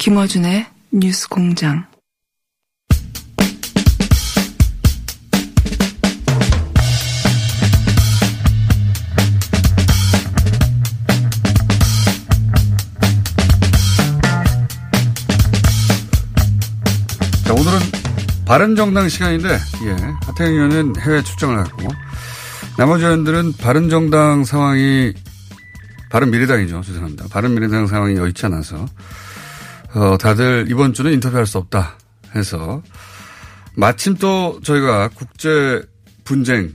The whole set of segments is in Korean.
김어준의 뉴스 공장. 자, 오늘은 바른정당 시간인데, 예, 하태경 의원은 해외 출장을 하고, 나머지 의원들은 바른정당 상황이, 바른미래당이죠. 죄송합니다. 바른미래당 상황이 여의치 않아서, 다들 이번 주는 인터뷰할 수 없다 해서, 마침 또 저희가 국제 분쟁,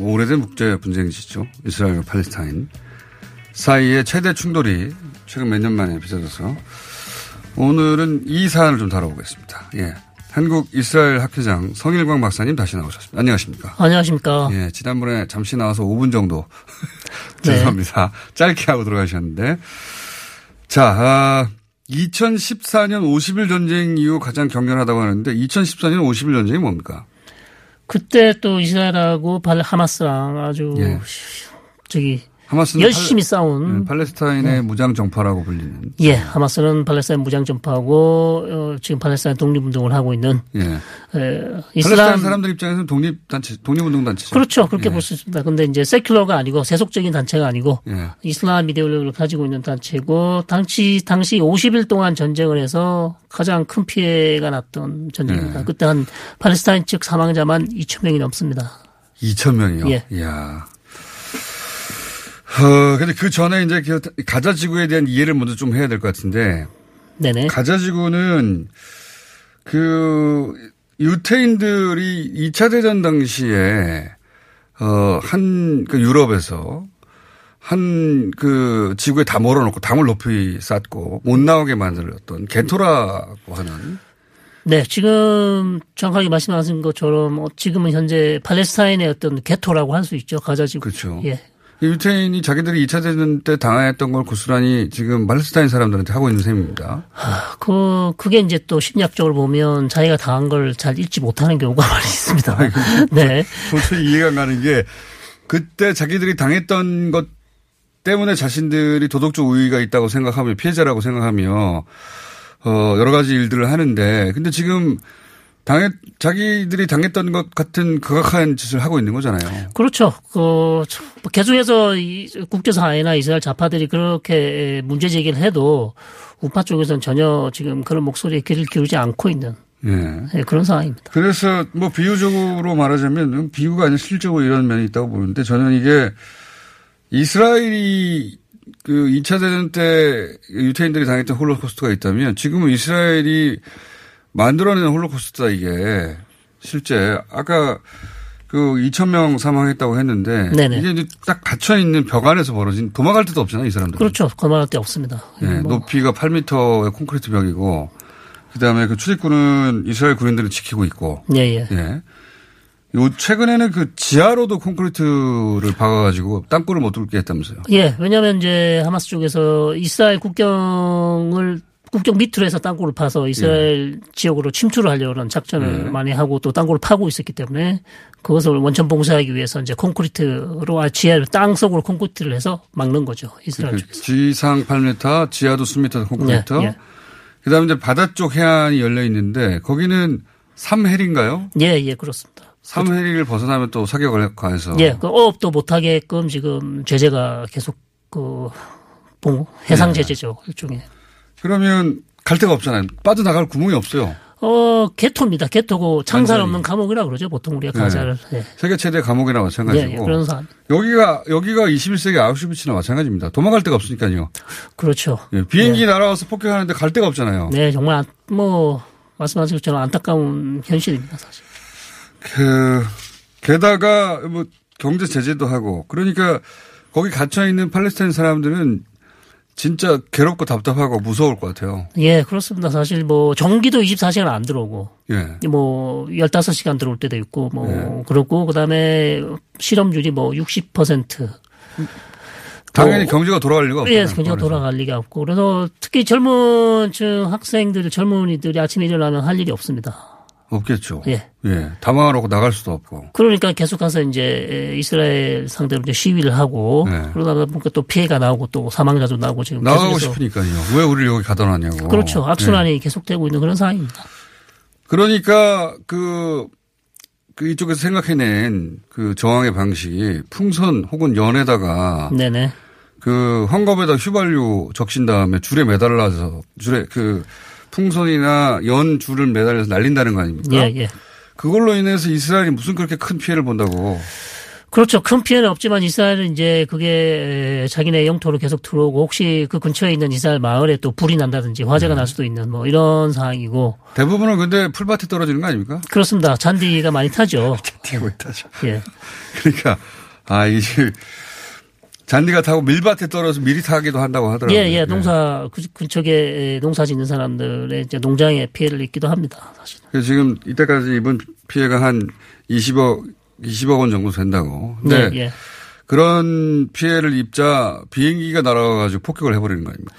오래된 국제 분쟁이시죠. 이스라엘과 팔레스타인 사이의 최대 충돌이 최근 몇 년 만에 빚어져서, 오늘은 이 사안을 좀 다뤄보겠습니다. 예. 한국 이스라엘 학회장 성일광 박사님 다시 나오셨습니다. 안녕하십니까. 안녕하십니까. 예. 지난번에 잠시 나와서 5분 정도. 죄송합니다. 네. 짧게 하고 들어가셨는데. 자, 2014년 50일 전쟁 이후 가장 격렬하다고 하는데 2014년 50일 전쟁이 뭡니까? 그때 또 이스라엘하고 하마스랑 아주 예. 하마스는 열심히 싸운 팔레스타인의 무장 정파라고 불리는. 예, 하마스는 팔레스타인 무장 정파고 지금 팔레스타인 독립운동을 하고 있는. 예. 팔레스타인 사람들 입장에서는 독립운동 단체죠. 그렇죠, 그렇게 볼 수 있습니다. 그런데 이제 세큘러가 아니고 세속적인 단체가 아니고 이슬람 이데올로기를 가지고 있는 단체고 당시 50일 동안 전쟁을 해서 가장 큰 피해가 났던 전쟁입니다. 그때 한 팔레스타인 측 사망자만 2,000명이 넘습니다. 2,000명이요. 예. 이야. 근데 그 전에 이제 가자 지구에 대한 이해를 먼저 좀 해야 될 것 같은데. 네네. 가자 지구는 그 유태인들이 2차 대전 당시에, 그 유럽에서 한 그 지구에 다 몰아놓고 담을 높이 쌓고 못 나오게 만들었던 게토라고 하는. 네, 지금 정확하게 말씀하신 것처럼 지금은 현재 팔레스타인의 어떤 게토라고 할 수 있죠. 가자 지구. 그렇죠. 예. 유태인이 자기들이 2차 대전 때 당했던 걸 고스란히 지금 팔레스타인 사람들한테 하고 있는 셈입니다. 그게 이제 또 심리학적으로 보면 자기가 당한 걸 잘 잊지 못하는 경우가 많이 있습니다. 네. 도저히 이해가 가는 게 그때 자기들이 당했던 것 때문에 자신들이 도덕적 우위가 있다고 생각하며 피해자라고 생각하며 여러 가지 일들을 하는데 근데 지금 자기들이 당했던 것 같은 극악한 짓을 하고 있는 거잖아요. 그렇죠. 계속해서 국제사회나 이스라엘 좌파들이 그렇게 문제 제기를 해도 우파 쪽에서는 전혀 지금 그런 목소리에 귀를 기울이지 않고 있는 예, 그런 상황입니다. 그래서 뭐 비유적으로 말하자면 비유가 아니라 실적으로 이런 면이 있다고 보는데 저는 이게 이스라엘이 그 2차 대전 때 유태인들이 당했던 홀로코스트가 있다면 지금은 이스라엘이 만들어내는 홀로코스트다 이게 실제 아까 그 2,000명 사망했다고 했는데 네네. 이게 딱 갇혀 있는 벽 안에서 벌어진 도망갈 데도 없잖아요 이 사람들. 그렇죠. 도망갈 데 없습니다. 네, 뭐. 높이가 8m의 콘크리트 벽이고 그다음에 그 출입구는 이스라엘 군인들을 지키고 있고. 예예. 예. 요 최근에는 그 지하로도 콘크리트를 박아가지고 땅굴을 못 뚫게 했다면서요. 예. 왜냐하면 이제 하마스 쪽에서 이스라엘 국경을 국경 밑으로 해서 땅굴을 파서 이스라엘 지역으로 침투를 하려는 작전을 많이 하고 또 땅굴을 파고 있었기 때문에 그것을 원천 봉쇄하기 위해서 이제 콘크리트로 지하를 땅 속으로 콘크리트를 해서 막는 거죠. 이스라엘 쪽에서. 지상 8m, 지하도 10m 콘크리트. 네, 네. 그다음에 이제 바다 쪽 해안이 열려 있는데 거기는 삼해리인가요? 예, 예, 그렇습니다. 삼해리를 벗어나면 또 사격을 가해서. 예, 그 어업도 못하게끔 지금 제재가 계속 그 해상 제재죠, 일종의. 그러면 갈 데가 없잖아요. 빠져나갈 구멍이 없어요. 개토입니다. 개토고 창살 없는 감옥이라 그러죠. 보통 우리가 가자를. 네. 세계 최대 감옥이나 마찬가지고. 네, 그런 사람. 여기가 21세기 아우슈비츠나 마찬가지입니다. 도망갈 데가 없으니까요. 그렇죠. 예, 비행기 날아와서 폭격하는데 갈 데가 없잖아요. 네, 정말 뭐 말씀하신 것처럼 안타까운 현실입니다, 사실. 게다가 뭐 경제 제재도 하고 그러니까 거기 갇혀 있는 팔레스타인 사람들은 진짜 괴롭고 답답하고 무서울 것 같아요. 예, 그렇습니다. 사실 뭐 전기도 24시간 안 들어오고, 예. 뭐 15시간 들어올 때도 있고, 뭐 그렇고 그다음에 실업률이 뭐 60%. 당연히 경제가 돌아갈 리가 없죠. 예, 경제가 돌아갈 리가 없고, 그래서 특히 젊은층 학생들, 젊은이들이 아침에 일어나면 할 일이 없습니다. 없겠죠. 예, 예, 당황하고 나갈 수도 없고. 그러니까 계속해서 이제 이스라엘 상대로 이제 시위를 하고 그러다 보니까 또 피해가 나오고 또 사망자도 나오고 지금 나가고 싶으니까요. 왜 우리를 여기 가둬놨냐고. 그렇죠. 악순환이 계속되고 있는 그런 상황입니다. 그러니까 그 이쪽에서 생각해낸 그 저항의 방식이 풍선 혹은 연에다가 네네. 그 황겁에다 휘발유 적신 다음에 줄에 매달라서 줄에 그 풍선이나 연 줄을 매달려서 날린다는 거 아닙니까? 예, 예. 그걸로 인해서 이스라엘이 무슨 그렇게 큰 피해를 본다고. 그렇죠. 큰 피해는 없지만 이스라엘은 이제 그게 자기네 영토로 계속 들어오고 혹시 그 근처에 있는 이스라엘 마을에 또 불이 난다든지 화재가 날 수도 있는 뭐 이런 상황이고. 대부분은 근데 풀밭에 떨어지는 거 아닙니까? 그렇습니다. 잔디가 많이 타죠. 잔디가 많이 타죠. 예. 그러니까, 이게. 잔디가 타고 밀밭에 떨어져서 밀이 타기도 한다고 하더라고요. 예, 예. 농사, 그 근처에 농사 짓는 사람들의 이제 농장에 피해를 입기도 합니다. 사실. 지금 이때까지 입은 피해가 한 20억 원 정도 된다고. 네. 예, 예. 그런 피해를 입자 비행기가 날아가가지고 폭격을 해버리는 거 아닙니까?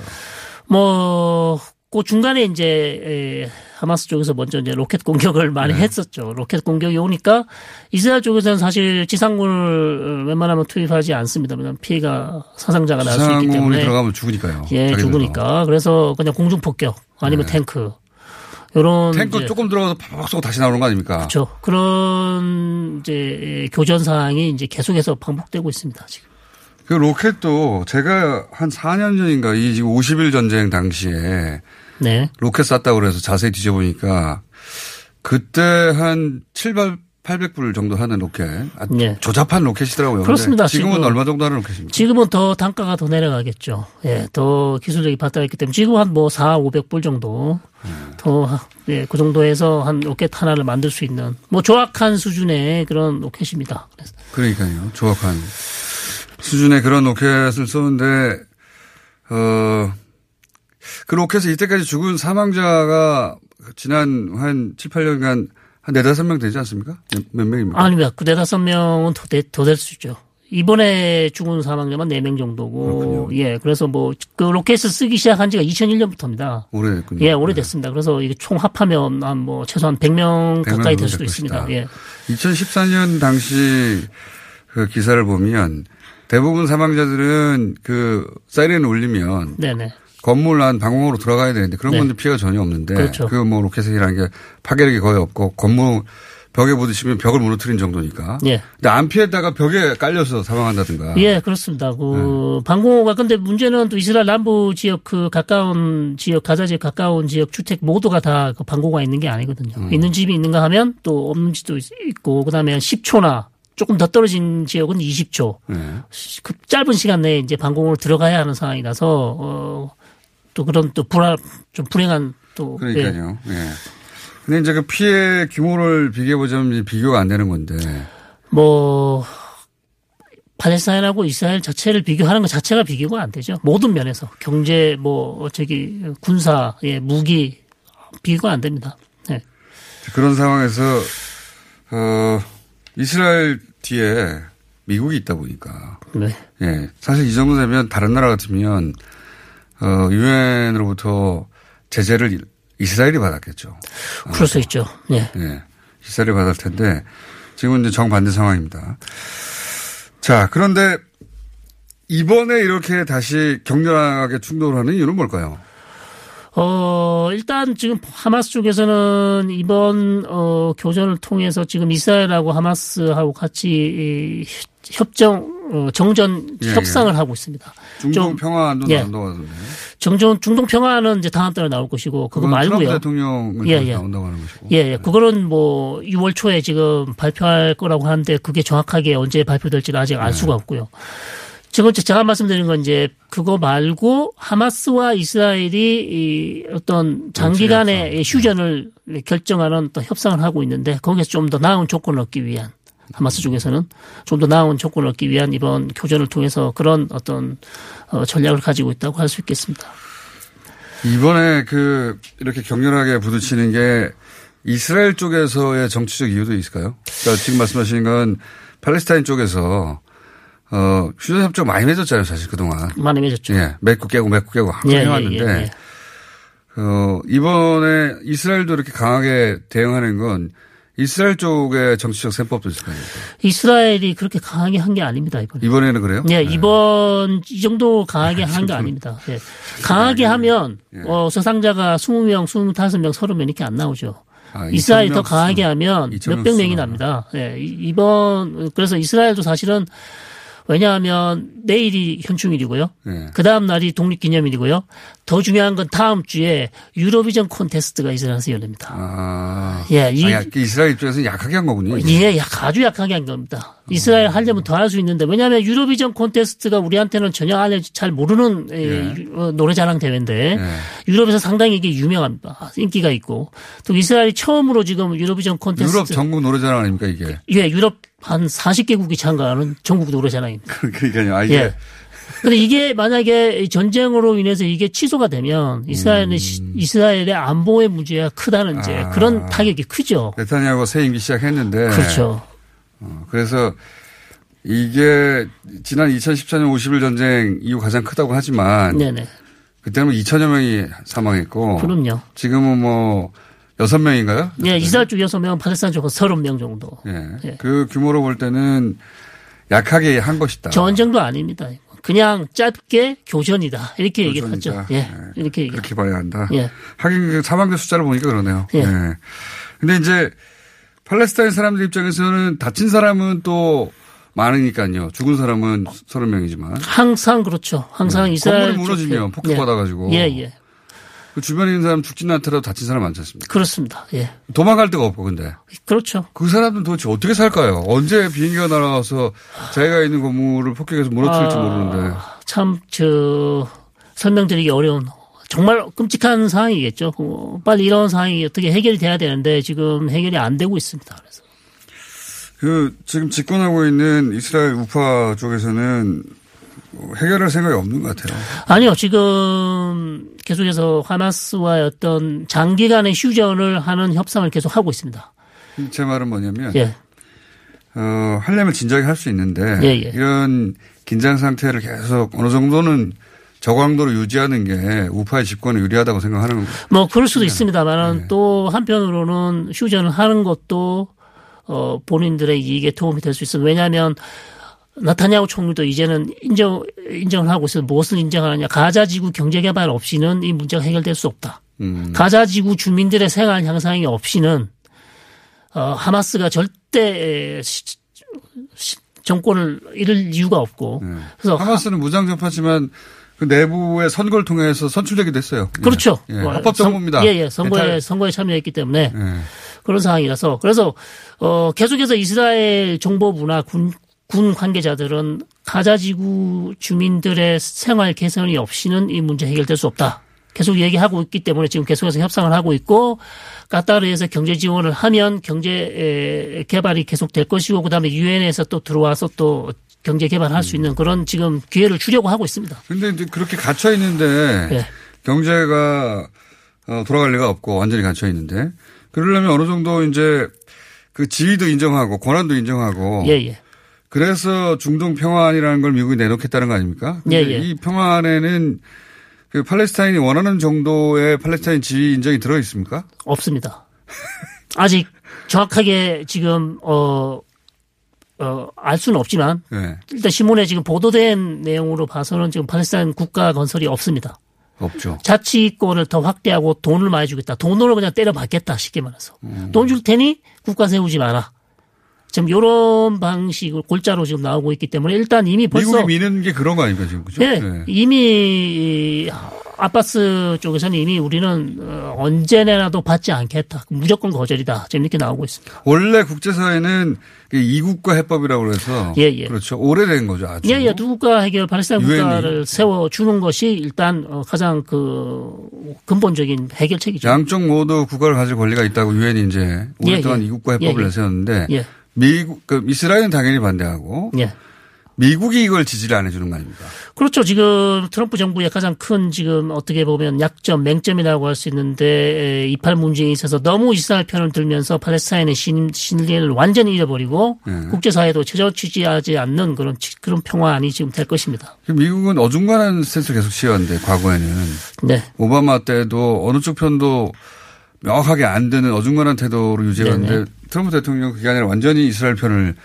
뭐, 그 중간에 이제 하마스 쪽에서 먼저 이제 로켓 공격을 많이 했었죠. 로켓 공격이 오니까 이스라엘 쪽에서는 사실 지상군을 웬만하면 투입하지 않습니다. 왜냐하면 피해가 사상자가 날 수 있기 때문에. 지상군이 들어가면 죽으니까요. 예, 죽으니까. 그래서 그냥 공중 폭격 아니면 탱크. 요런 탱크 조금 들어가서 팍팍 쏘고 다시 나오는 거 아닙니까? 그렇죠. 그런 이제 교전 상황이 이제 계속해서 반복되고 있습니다. 지금. 그 로켓도 제가 한 4년 전인가 이 지금 50일 전쟁 당시에 로켓 쐈다고 그래서 자세히 뒤져보니까 그때 한 800불 정도 하는 로켓. 조잡한 로켓이더라고요. 그렇습니다. 지금은 얼마 정도 하는 로켓입니까? 지금은 더 단가가 더 내려가겠죠. 예, 더 기술력이 발달했기 때문에 지금 한 뭐 400~500불 정도 더, 예, 그 정도에서 한 로켓 하나를 만들 수 있는 뭐 조악한 수준의 그런 로켓입니다. 그래서. 그러니까요. 조악한. 수준의 그런 로켓을 쏘는데, 그 로켓에서 이때까지 죽은 사망자가 지난 한 7, 8년간 한 4~5명 되지 않습니까? 몇 명입니까? 아닙니다. 그 4~5명은 더 될 수 있죠. 이번에 죽은 사망자만 4명 정도고. 그렇군요. 예. 그래서 뭐, 그 로켓을 쓰기 시작한 지가 2001년부터입니다. 오래됐군요. 예, 오래됐습니다. 그래서 이게 총 합하면 한 뭐, 최소한 100명 가까이 될 수도 있습니다. 예. 2014년 당시 그 기사를 보면 대부분 사망자들은 그 사이렌 울리면 건물 안 방공으로 들어가야 되는데 그런 건데 피해가 전혀 없는데 그 뭐 로켓이라는 게 파괴력이 거의 없고 건물 벽에 부딪히면 벽을 무너뜨린 정도니까. 예. 근데 안 피했다가 벽에 깔려서 사망한다든가. 예, 그렇습니다. 그 방공호가 근데 문제는 또 이스라엘 남부 지역 그 가까운 지역 가자 지역 가까운 지역 주택 모두가 다 그 방공호가 있는 게 아니거든요. 있는 집이 있는가 하면 또 없는 집도 있고 그다음에 10초나 조금 더 떨어진 지역은 20초. 그 짧은 시간 내에 이제 방공으로 들어가야 하는 상황이라서, 또 그런 또 좀 불행한 또. 그러니까요. 예. 예. 근데 이제 그 피해 규모를 비교해보자면 비교가 안 되는 건데. 뭐, 팔레스타인하고 이스라엘 자체를 비교하는 것 자체가 비교가 안 되죠. 모든 면에서. 경제, 뭐, 군사, 예, 무기, 비교가 안 됩니다. 예. 그런 상황에서, 이스라엘 뒤에 미국이 있다 보니까. 네. 예. 사실 이 정도 되면 다른 나라 같으면, 유엔으로부터 제재를 이스라엘이 받았겠죠. 그럴 수 있죠. 예. 예. 이스라엘이 받을 텐데 지금은 이제 정반대 상황입니다. 자, 그런데 이번에 이렇게 다시 격렬하게 충돌을 하는 이유는 뭘까요? 일단 지금 하마스 쪽에서는 이번 교전을 통해서 지금 이스라엘하고 하마스하고 같이 정전 협상을 하고 있습니다. 중동 평화 안도 나온다고 하던데. 중동 평화는 이제 다음 달에 나올 것이고 그거 말고요. 트럼프 대통령은 나온다고 하는 것이고. 예. 그거는 뭐 6월 초에 지금 발표할 거라고 하는데 그게 정확하게 언제 발표될지는 아직 알 수가 없고요. 지금 제가 말씀드린 건 이제 그거 말고 하마스와 이스라엘이 어떤 장기간의 휴전을 결정하는 어떤 협상을 하고 있는데 거기에서 좀 더 나은 조건을 얻기 위한 하마스 쪽에서는 좀 더 나은 조건을 얻기 위한 이번 교전을 통해서 그런 어떤 전략을 가지고 있다고 할 수 있겠습니다. 이번에 이렇게 격렬하게 부딪히는 게 이스라엘 쪽에서의 정치적 이유도 있을까요? 그러니까 지금 말씀하시는 건 팔레스타인 쪽에서 휴전 협정 많이 맺었잖아요, 사실 그동안. 많이 맺었죠. 예. 맺고 깨고 항상 해왔는데. 이번에 이스라엘도 이렇게 강하게 대응하는 건 이스라엘 쪽의 정치적 셈법도 있을 거예요. 이스라엘이 그렇게 강하게 한 게 아닙니다, 이번에. 이번에는 그래요? 예, 이번, 이 정도 강하게 한 게 아닙니다. 예. 강하게 하면, 사상자가 20명, 25명, 30명 이렇게 안 나오죠. 이스라엘이 더 강하게 하면 몇백 명이 납니다. 예, 그래서 이스라엘도 사실은 왜냐하면 내일이 현충일이고요. 그 다음 날이 독립기념일이고요. 더 중요한 건 다음 주에 유로비전 콘테스트가 이스라엘에서 열립니다. 이스라엘 입장에서는 약하게 한 거군요. 아주 약하게 한 겁니다. 이스라엘 하려면 더 할 수 있는데 왜냐하면 유로비전 콘테스트가 우리한테는 전혀 잘 모르는 노래자랑 대회인데 유럽에서 상당히 이게 유명합니다. 인기가 있고 또 이스라엘이 처음으로 지금 유로비전 콘테스트. 유럽 전국 노래자랑 아닙니까 이게? 예, 유럽 한 40개국이 참가하는 전국 노래자랑입니다. 그러니까요. 예. 근데 이게 만약에 전쟁으로 인해서 이게 취소가 되면 이스라엘의 안보의 문제가 크다는 그런 타격이 크죠. 나타냐후 새 임기 시작했는데. 그렇죠. 그래서 이게 지난 2014년 50일 전쟁 이후 가장 크다고 하지만. 네네. 그때는 2천여 명이 사망했고. 그럼요. 지금은 6명인가요? 네, 이스라엘 쪽 6명, 팔레스타인 쪽은 30명 정도. 예. 그 규모로 볼 때는 약하게 한 것이다. 전쟁도 아닙니다. 그냥 짧게 교전이다. 이렇게 얘기를 하죠. 이렇게 얘기. 그렇게 봐야 한다. 예. 하긴 사망자 숫자를 보니까 그러네요. 예. 근데 이제 팔레스타인 사람들 입장에서는 다친 사람은 또 많으니까요. 죽은 사람은 30명이지만. 항상 그렇죠. 항상 이스라엘 건물이 무너지면 폭격받아 가지고. 그 주변에 있는 사람 죽지는 않더라도 다친 사람 많지 않습니까? 그렇습니다. 예. 도망갈 데가 없고 근데. 그렇죠. 그 사람들은 도대체 어떻게 살까요? 언제 비행기가 날아와서 자기가 있는 건물을 폭격해서 무너뜨릴지 모르는데. 참 설명드리기 어려운 정말 끔찍한 상황이겠죠. 빨리 이런 상황이 어떻게 해결이 돼야 되는데 지금 해결이 안 되고 있습니다. 그래서. 지금 집권하고 있는 이스라엘 우파 쪽에서는 해결할 생각이 없는 것 같아요. 아니요. 지금 계속해서 하마스와 어떤 장기간의 휴전을 하는 협상을 계속하고 있습니다. 제 말은 뭐냐면 하려면 진작에 할 수 있는데 이런 긴장 상태를 계속 어느 정도는 저강도로 유지하는 게 우파의 집권에 유리하다고 생각하는 겁니다. 그럴 수도 있습니다만 또 한편으로는 휴전을 하는 것도 본인들의 이익에 도움이 될 수 있습니다. 왜냐하면 나타냐후 총리도 이제는 인정을 하고 있어서 무엇을 인정하느냐. 가자 지구 경제 개발 없이는 이 문제가 해결될 수 없다. 가자 지구 주민들의 생활 향상이 없이는 하마스가 절대 정권을 잃을 이유가 없고. 그래서 하마스는 무장정파지만 그 내부의 선거를 통해서 선출되게 됐어요. 그렇죠. 합법 정부입니다. 선거에 참여했기 때문에 그런 상황이라서 그래서 계속해서 이스라엘 정보부나 군 관계자들은 가자지구 주민들의 생활 개선이 없이는 이 문제 해결될 수 없다. 계속 얘기하고 있기 때문에 지금 계속해서 협상을 하고 있고 카타르에서 경제 지원을 하면 경제 개발이 계속될 것이고 그다음에 유엔에서 또 들어와서 또 경제 개발할 수 있는 그런 지금 기회를 주려고 하고 있습니다. 그런데 그렇게 갇혀 있는데 경제가 돌아갈 리가 없고 완전히 갇혀 있는데 그러려면 어느 정도 이제 그 지위도 인정하고 권한도 인정하고 그래서 중동 평화안이라는 걸 미국이 내놓겠다는 거 아닙니까? 이 평화안에는 그 팔레스타인이 원하는 정도의 팔레스타인 지위 인정이 들어 있습니까? 없습니다. 아직 정확하게 지금 알 수는 없지만 네. 일단 신문에 지금 보도된 내용으로 봐서는 지금 팔레스타인 국가 건설이 없습니다. 없죠. 자치권을 더 확대하고 돈을 많이 주겠다. 돈으로 그냥 때려받겠다 쉽게 말해서. 돈 줄 테니 국가 세우지 마라. 지금 이런 방식을 골자로 지금 나오고 있기 때문에 일단 이미 벌써. 미국이 미는 게 그런 거 아닙니까 지금 그죠? 네. 네. 이미 압바스 쪽에서는 이미 우리는 언제나라도 받지 않겠다. 무조건 거절이다. 지금 이렇게 나오고 있습니다. 원래 국제사회는 이국가 해법이라고 해서. 예, 예. 그렇죠. 오래된 거죠. 아주. 예, 예. 두 국가 해결, 팔레스타인 국가를 세워주는 것이 일단 가장 그 근본적인 해결책이죠. 양쪽 모두 국가를 가질 권리가 있다고 유엔이 이제 오랫동안 예, 예. 이국가 해법을 예, 예. 내세웠는데. 예. 미국, 이스라엘은 당연히 반대하고. 예. 미국이 이걸 지지를 안 해주는 거 아닙니까? 그렇죠. 지금 트럼프 정부의 가장 큰 지금 어떻게 보면 약점, 맹점이라고 할 수 있는데 이팔 문제에 있어서 너무 이스라엘 편을 들면서 팔레스타인의 신뢰를 완전히 잃어버리고 네. 국제사회도 제대로 취지하지 않는 그런 평화안이 지금 될 것입니다. 미국은 어중간한 스탠스를 계속 취하는데 과거에는. 네. 오바마 때도 어느 쪽 편도 명확하게 안 되는 어중간한 태도로 유지했는데 네네. 트럼프 대통령 그게 아니라 완전히 이스라엘 편을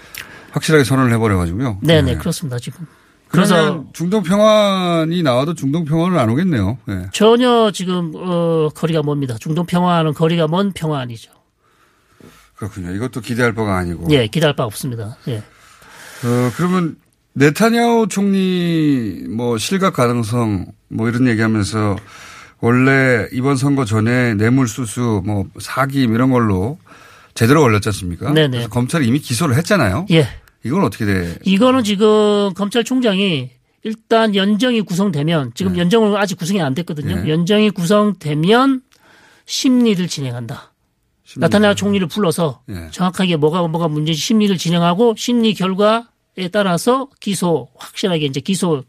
확실하게 선언을 해버려가지고요. 네네 네. 그렇습니다 지금. 그래서 중동 평화안이 나와도 중동 평화는 안 오겠네요. 네. 전혀 지금 거리가 멉니다. 중동 평화안은 거리가 먼 평화안이죠. 그렇군요. 이것도 기대할 바가 아니고. 예, 기대할 바 없습니다. 예. 그러면 네타냐후 총리 뭐 실각 가능성 뭐 이런 얘기하면서 원래 이번 선거 전에 뇌물수수 뭐 사기임 이런 걸로. 제대로 걸렸지 않습니까? 네네. 검찰이 이미 기소를 했잖아요. 예. 이건 어떻게 돼? 이거는 지금 검찰총장이 일단 연정이 구성되면 지금 네. 연정은 아직 구성이 안 됐거든요. 네. 연정이 구성되면 심리를 진행한다. 나타냐후 총리를 불러서 네. 정확하게 뭐가 문제인지 심리를 진행하고 심리 결과에 따라서 기소 확실하게 이제 기소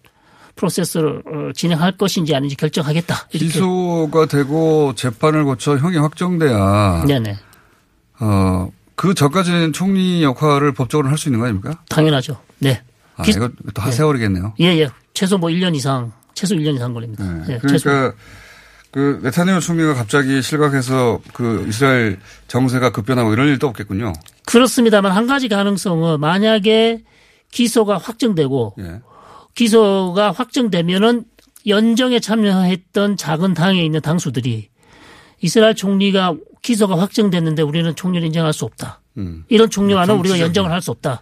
프로세스를 진행할 것인지 아닌지 결정하겠다. 이렇게. 기소가 되고 재판을 거쳐 형이 확정돼야. 네네. 그 전까지는 총리 역할을 법적으로 할 수 있는 거 아닙니까? 당연하죠. 네. 아, 이거 또 한 세월이겠네요. 예, 예. 최소 뭐 1년 이상, 최소 1년 이상 걸립니다. 네. 예, 그러니까 최소. 그 네타냐후 총리가 갑자기 실각해서 그 이스라엘 정세가 급변하고 이런 일도 없겠군요. 그렇습니다만 한 가지 가능성은 만약에 기소가 확정되고 예. 기소가 확정되면은 연정에 참여했던 작은 당에 있는 당수들이 이스라엘 총리가 기소가 확정됐는데 우리는 총리를 인정할 수 없다. 이런 총리와는 우리가 연정을 할 수 없다.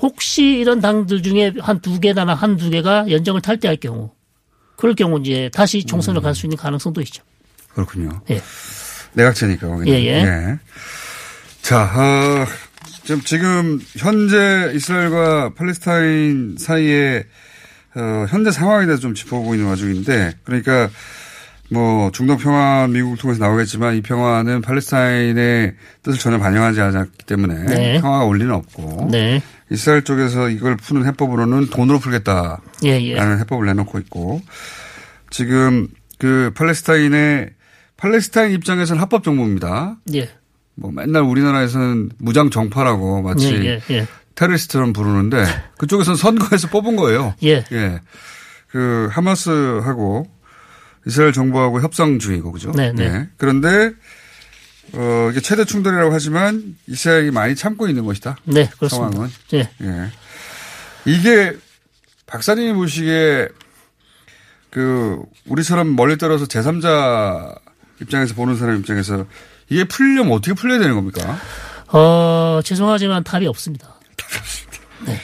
혹시 이런 당들 중에 한두 개가 연정을 탈퇴할 경우 그럴 경우 이제 다시 총선을 갈 수 있는 가능성도 있죠. 그렇군요. 예. 내각제니까. 예예. 예. 자, 지금 현재 이스라엘과 팔레스타인 사이에 현재 상황에 대해서 좀 짚어보고 있는 와중인데 그러니까 뭐 중동 평화 미국을 통해서 나오겠지만 이 평화는 팔레스타인의 뜻을 전혀 반영하지 않았기 때문에 네. 평화가 올 리는 없고 네. 이스라엘 쪽에서 이걸 푸는 해법으로는 돈으로 풀겠다라는 예, 예. 해법을 내놓고 있고 지금 그 팔레스타인 입장에서는 합법 정부입니다. 예. 뭐 맨날 우리나라에서는 무장 정파라고 마치 예, 예, 예. 테러리스트처럼 부르는데 그쪽에서는 선거에서 뽑은 거예요. 예. 예. 그 하마스하고 이스라엘 정부하고 협상 중이고 그죠? 네. 그런데 이게 최대 충돌이라고 하지만 이스라엘이 많이 참고 있는 것이다. 네, 그렇습니다. 상황은. 네. 예. 이게 박사님이 보시기에 우리처럼 멀리 떨어서 제3자 입장에서 보는 사람 입장에서 이게 풀리려면 어떻게 풀려야 되는 겁니까? 죄송하지만 답이 없습니다. 네.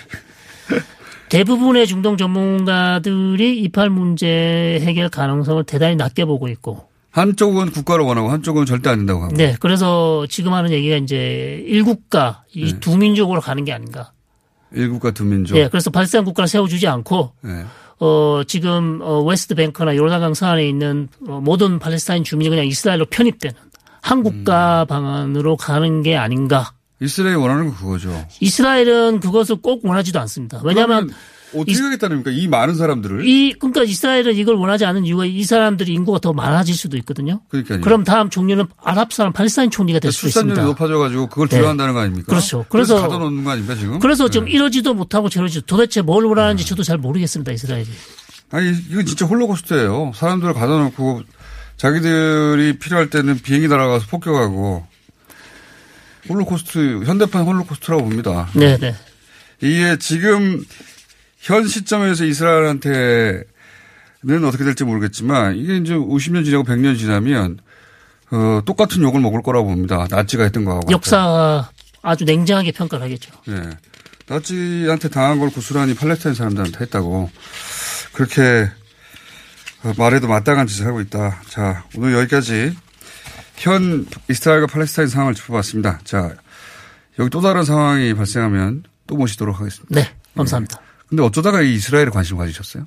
대부분의 중동 전문가들이 이팔 문제 해결 가능성을 대단히 낮게 보고 있고. 한쪽은 국가를 원하고 한쪽은 절대 안 된다고 하고. 네. 그래서 지금 하는 얘기가 이제 1국가, 이 네. 두민족으로 가는 게 아닌가. 1국가 두민족. 네. 그래서 발생 국가를 세워주지 않고 네. 지금 웨스트뱅크나 요르단강 서안에 있는 모든 팔레스타인 주민이 그냥 이스라엘로 편입되는 한국가 방안으로 가는 게 아닌가. 이스라엘이 원하는 건 그거죠. 이스라엘은 그것을 꼭 원하지도 않습니다. 왜냐하면 어떻게 하겠다는 겁니까? 이 많은 사람들을. 그러니까 이스라엘은 이걸 원하지 않은 이유가 이 사람들이 인구가 더 많아질 수도 있거든요. 그러니까요. 그럼 다음 종류는 아랍 사람, 팔레스타인 총리가 될 수도 있습니다. 출산율이 높아져가지고 그걸 두려워한다는 거 아닙니까? 그렇죠. 그래서 가둬놓는 거 아닙니까 지금? 그래서 지금 이러지도 못하고 저러지도 도대체 뭘 원하는지 저도 잘 모르겠습니다. 이스라엘이. 아니, 이건 진짜 홀로코스트예요. 사람들을 가둬놓고 자기들이 필요할 때는 비행기 날아가서 폭격하고 홀로코스트, 현대판 홀로코스트라고 봅니다. 네네. 이게 지금 현 시점에서 이스라엘한테는 어떻게 될지 모르겠지만 이게 이제 50년 지나고 100년 지나면 똑같은 욕을 먹을 거라고 봅니다. 나치가 했던 거하고. 역사 아주 냉정하게 평가를 하겠죠. 네. 나치한테 당한 걸 고스란히 팔레스타인 사람들한테 했다고. 그렇게 말해도 마땅한 짓을 하고 있다. 자, 오늘 여기까지 현 이스라엘과 팔레스타인 상황을 짚어봤습니다. 자, 여기 또 다른 상황이 발생하면 또 모시도록 하겠습니다. 네. 감사합니다. 네. 근데 어쩌다가 이 이스라엘에 관심을 가지셨어요?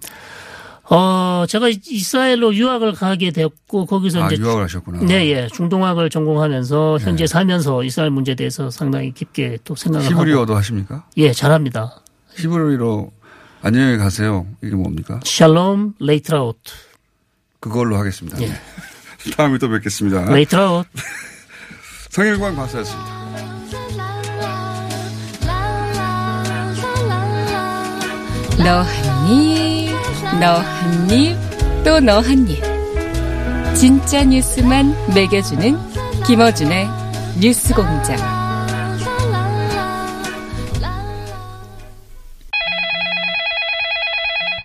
제가 이스라엘로 유학을 가게 되었고, 거기서 이제. 유학을 하셨구나. 네, 예. 중동학을 전공하면서 현재 살면서 이스라엘 문제에 대해서 상당히 깊게 또 생각을 하고. 히브리어도 하십니까? 예, 잘합니다. 히브리로 안녕히 가세요. 이게 뭡니까? 샬롬 레이트라웃. 그걸로 하겠습니다. 예. 다음에 또 뵙겠습니다. 레이트라웃. 성일광 박사였습니다. 너 한 입, 너 한 입, 또 너 한 입. 진짜 뉴스만 먹여주는 김어준의 뉴스 공장.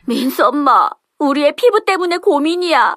민수 엄마, 우리의 피부 때문에 고민이야.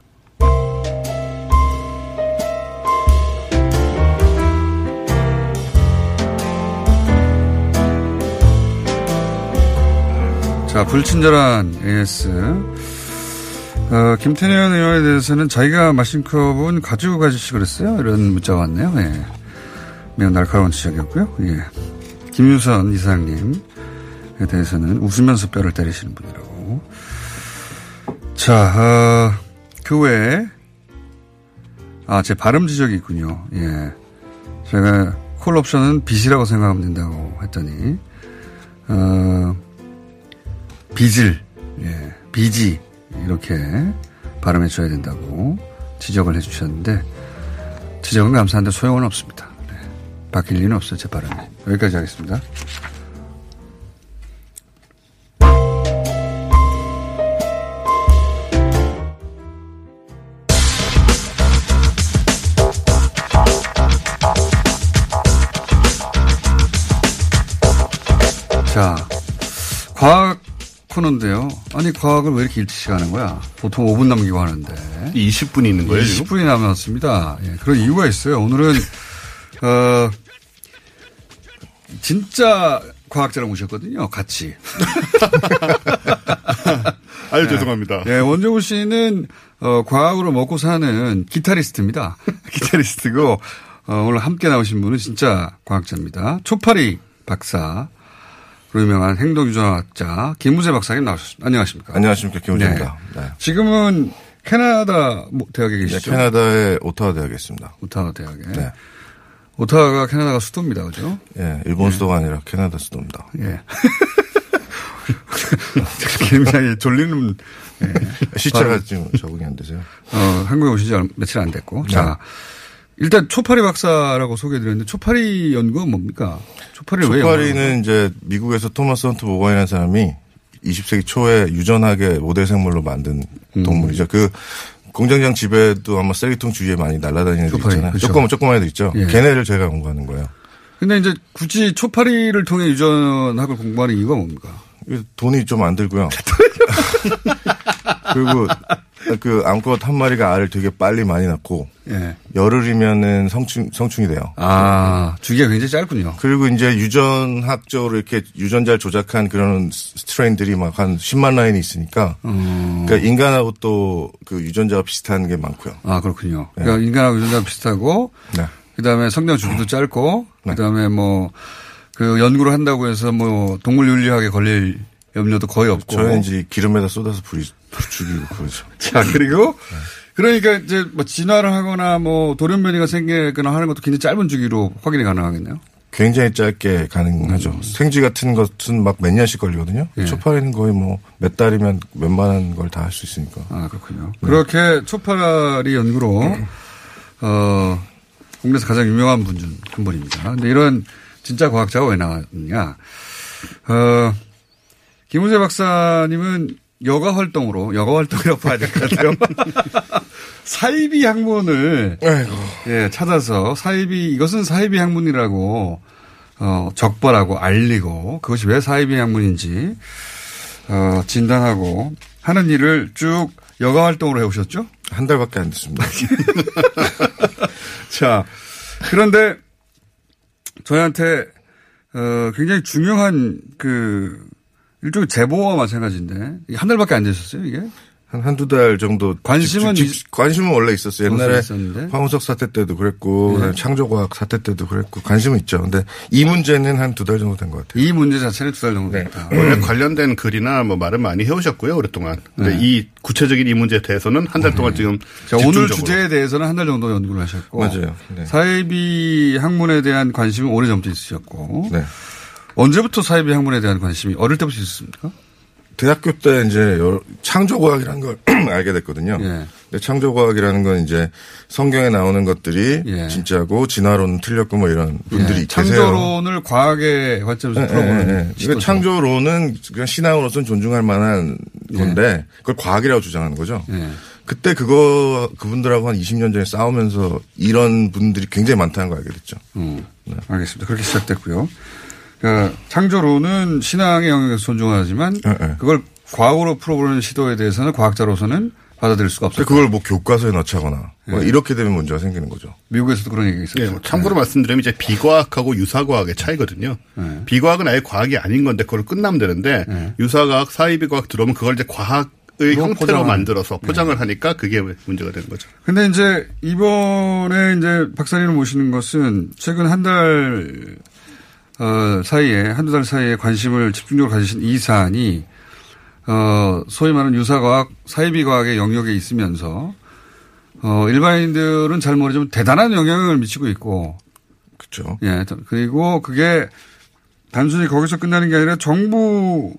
자, 불친절한 AS. 김태현 의원에 대해서는 자기가 마신 컵은 가지고 가십시오 그랬어요. 이런 문자가 왔네요. 예. 매우 날카로운 지적이었고요. 예. 김유선 이사장님에 대해서는 웃으면서 뼈를 때리시는 분이라고. 자, 그 외에, 제 발음 지적이 있군요. 예. 제가 콜 옵션은 빚이라고 생각하면 된다고 했더니, 빚을, 예, 빚이, 이렇게 발음해 줘야 된다고 지적을 해 주셨는데, 지적은 감사한데 소용은 없습니다. 네. 바뀔 리는 없어요, 제 발음이. 여기까지 하겠습니다. 자, 과학 코너인데요. 아니, 과학을 왜 이렇게 일찍 하는 거야? 보통 5분 남기고 하는데. 20분이 있는 거예요? 20분이 남았습니다. 예, 그런 이유가 있어요. 오늘은 진짜 과학자를 모셨거든요. 같이. 아유, 죄송합니다. 예, 원종우 씨는 과학으로 먹고 사는 기타리스트입니다. 기타리스트고 오늘 함께 나오신 분은 진짜 과학자입니다. 초파리 박사. 유명한 행동유전학자 김우재 박사님 나오셨습니다. 안녕하십니까? 안녕하십니까? 김우재입니다. 네. 네. 지금은 캐나다 대학에 계시죠? 네, 캐나다의 오타와 대학에 있습니다. 오타와 대학에. 네. 오타와가 캐나다가 수도입니다, 그죠? 예, 네, 일본 네. 수도가 아니라 캐나다 수도입니다. 예. 네. 굉장히 졸리는 네. 시차가 지금 적응이 안 되세요? 한국에 오신 지 며칠 안 됐고. 네. 자. 일단 초파리 박사라고 소개해드렸는데 초파리 연구는 뭡니까? 초파리는 이제 미국에서 토마스 헌트 모건이라는 사람이 20세기 초에 유전학의 모델 생물로 만든 동물이죠. 그 공장장 집에도 아마 쓰레기통 주위에 많이 날아다니는 애들 있잖아요. 조그만 애들 있죠. 예. 걔네를 저희가 공부하는 거예요. 근데 이제 굳이 초파리를 통해 유전학을 공부하는 이유가 뭡니까? 돈이 좀 안 들고요. 그리고 그 암컷 한 마리가 알을 되게 빨리 많이 낳고 예. 열흘이면은 성충이 돼요. 아, 주기가 굉장히 짧군요. 그리고 이제 유전학적으로 이렇게 유전자를 조작한 그런 스트레인들이 막 한 10만 라인이 있으니까 그러니까 인간하고 또 그 유전자가 비슷한 게 많고요. 아, 그렇군요. 예. 그러니까 인간하고 유전자가 비슷하고 네. 그다음에 성장 주기도 짧고 네. 그다음에 뭐 그 연구를 한다고 해서 뭐 동물 윤리학에 걸릴 염려도 거의 없고. 저는 이제 기름에다 쏟아서 불이 죽이고 그러죠. 자, 그리고 그러니까 이제 뭐 진화를 하거나 뭐 돌연변이가 생기거나 하는 것도 굉장히 짧은 주기로 확인이 가능하겠네요. 굉장히 짧게 가능하죠. 생쥐 같은 것은 막 몇 년씩 걸리거든요. 예. 초파리는 거의 뭐 몇 달이면 웬만한 걸 다 할 수 있으니까. 아, 그렇군요. 네. 그렇게 초파리 연구로 국내에서 가장 유명한 분 중 한 분입니다. 그런데 이런 진짜 과학자가 왜 나왔느냐. 김우재 박사님은 여가 활동이라고 봐야 될 것 같아요. 사이비 학문을 예, 찾아서 이것은 사이비 학문이라고 적발하고 알리고 그것이 왜 사이비 학문인지 진단하고 하는 일을 쭉 여가 활동으로 해오셨죠? 한 달밖에 안 됐습니다. 자, 그런데 저희한테 굉장히 중요한 일종의 제보와 마찬가지인데 한 달밖에 안 되셨어요 이게? 한두 달 정도. 관심은 원래 있었어요. 옛날에 황우석 사태 때도 그랬고 네. 창조과학 사태 때도 그랬고 관심은 있죠. 그런데 이 문제는 한두 달 정도 된 것 같아요. 이 문제 자체는 두 달 정도 됐다. 네. 원래 관련된 글이나 뭐 말은 많이 해오셨고요. 오랫동안. 근데 네. 이 구체적인 이 문제에 대해서는 한 달 동안 지금 집중적으로. 오늘 주제에 대해서는 한 달 정도 연구를 하셨고. 맞아요. 네. 사이비 학문에 대한 관심이 오래전부터 있으셨고. 네. 언제부터 사이비 학문에 대한 관심이 어릴 때부터 있었습니까? 대학교 때 이제 창조과학이라는 걸 알게 됐거든요. 예. 근데 창조과학이라는 건 이제 성경에 나오는 것들이 예. 진짜고 진화론은 틀렸고 뭐 이런 분들이 예. 계세요. 창조론을 과학의 관점에서 풀어보는. 예. 그러니까 창조론은 그냥 신앙으로서는 존중할 만한 건데 예. 그걸 과학이라고 주장하는 거죠. 예. 그때 그분들하고 한 20년 전에 싸우면서 이런 분들이 굉장히 많다는 걸 알게 됐죠. 네. 알겠습니다. 그렇게 시작됐고요. 그러니까 창조론은 신앙의 영역에서 존중하지만 네. 그걸 과학으로 풀어보는 시도에 대해서는 과학자로서는 받아들일 수가 없어요. 그걸 뭐 교과서에 넣자거나 네. 이렇게 되면 문제가 생기는 거죠. 미국에서도 그런 얘기가 있었죠. 네. 참고로 말씀드리면 이제 비과학하고 유사과학의 차이거든요. 네. 비과학은 아예 과학이 아닌 건데 그걸 끝나면 되는데 네. 유사과학, 사이비과학 들어오면 그걸 이제 과학의 형태로 만들어서 포장을 네. 하니까 그게 문제가 되는 거죠. 근데 이제 이번에 이제 박사님을 모시는 것은 최근 한 달 한두 달 사이에 관심을 집중적으로 가지신 이 사안이, 소위 말하는 유사과학, 사이비과학의 영역에 있으면서, 일반인들은 잘 모르지만 대단한 영향을 미치고 있고. 그죠. 예. 그리고 그게 단순히 거기서 끝나는 게 아니라 정부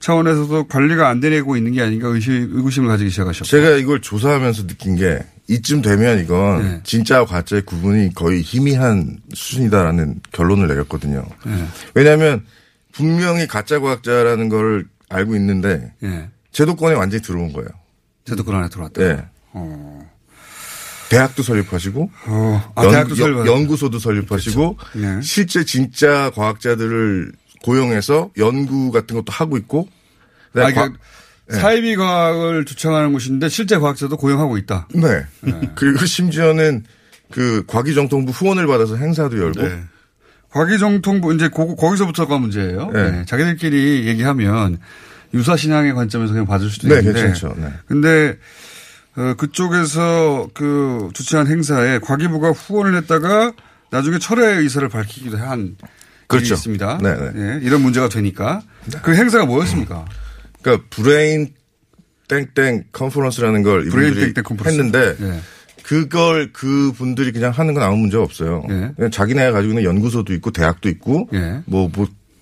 차원에서도 관리가 안 되고 있는 게 아닌가 의구심을 가지기 시작하셨고. 제가 이걸 조사하면서 느낀 게 이쯤 되면 이건 네. 진짜와 가짜의 구분이 거의 희미한 수준이다라는 결론을 내렸거든요. 네. 왜냐하면 분명히 가짜 과학자라는 걸 알고 있는데 네. 제도권에 완전히 들어온 거예요. 제도권 안에 들어왔다. 네. 대학도 설립하시고 연구소도 설립하시고 그렇죠. 네. 실제 진짜 과학자들을 고용해서 연구 같은 것도 하고 있고. 사이비 과학을 주창하는 곳인데 실제 과학자도 고용하고 있다. 네. 네. 그리고 심지어는 과기정통부 후원을 받아서 행사도 열고. 네. 과기정통부 이제 거기서부터가 문제예요. 네. 네. 자기들끼리 얘기하면 유사신앙의 관점에서 그냥 봐줄 수도 있는데. 네, 괜찮죠. 네. 근데 그쪽에서 주최한 행사에 과기부가 후원을 했다가 나중에 철회 의사를 밝히기도 한. 그렇죠. 있습니다. 네, 이런 문제가 되니까 네. 그 행사가 뭐였습니까? 그러니까 브레인땡땡 컨퍼런스라는 걸 이분들이 했는데 네. 그걸 그분들이 그냥 하는 건 아무 문제가 없어요. 네. 그냥 자기네가 가지고 있는 연구소도 있고 대학도 있고 네. 뭐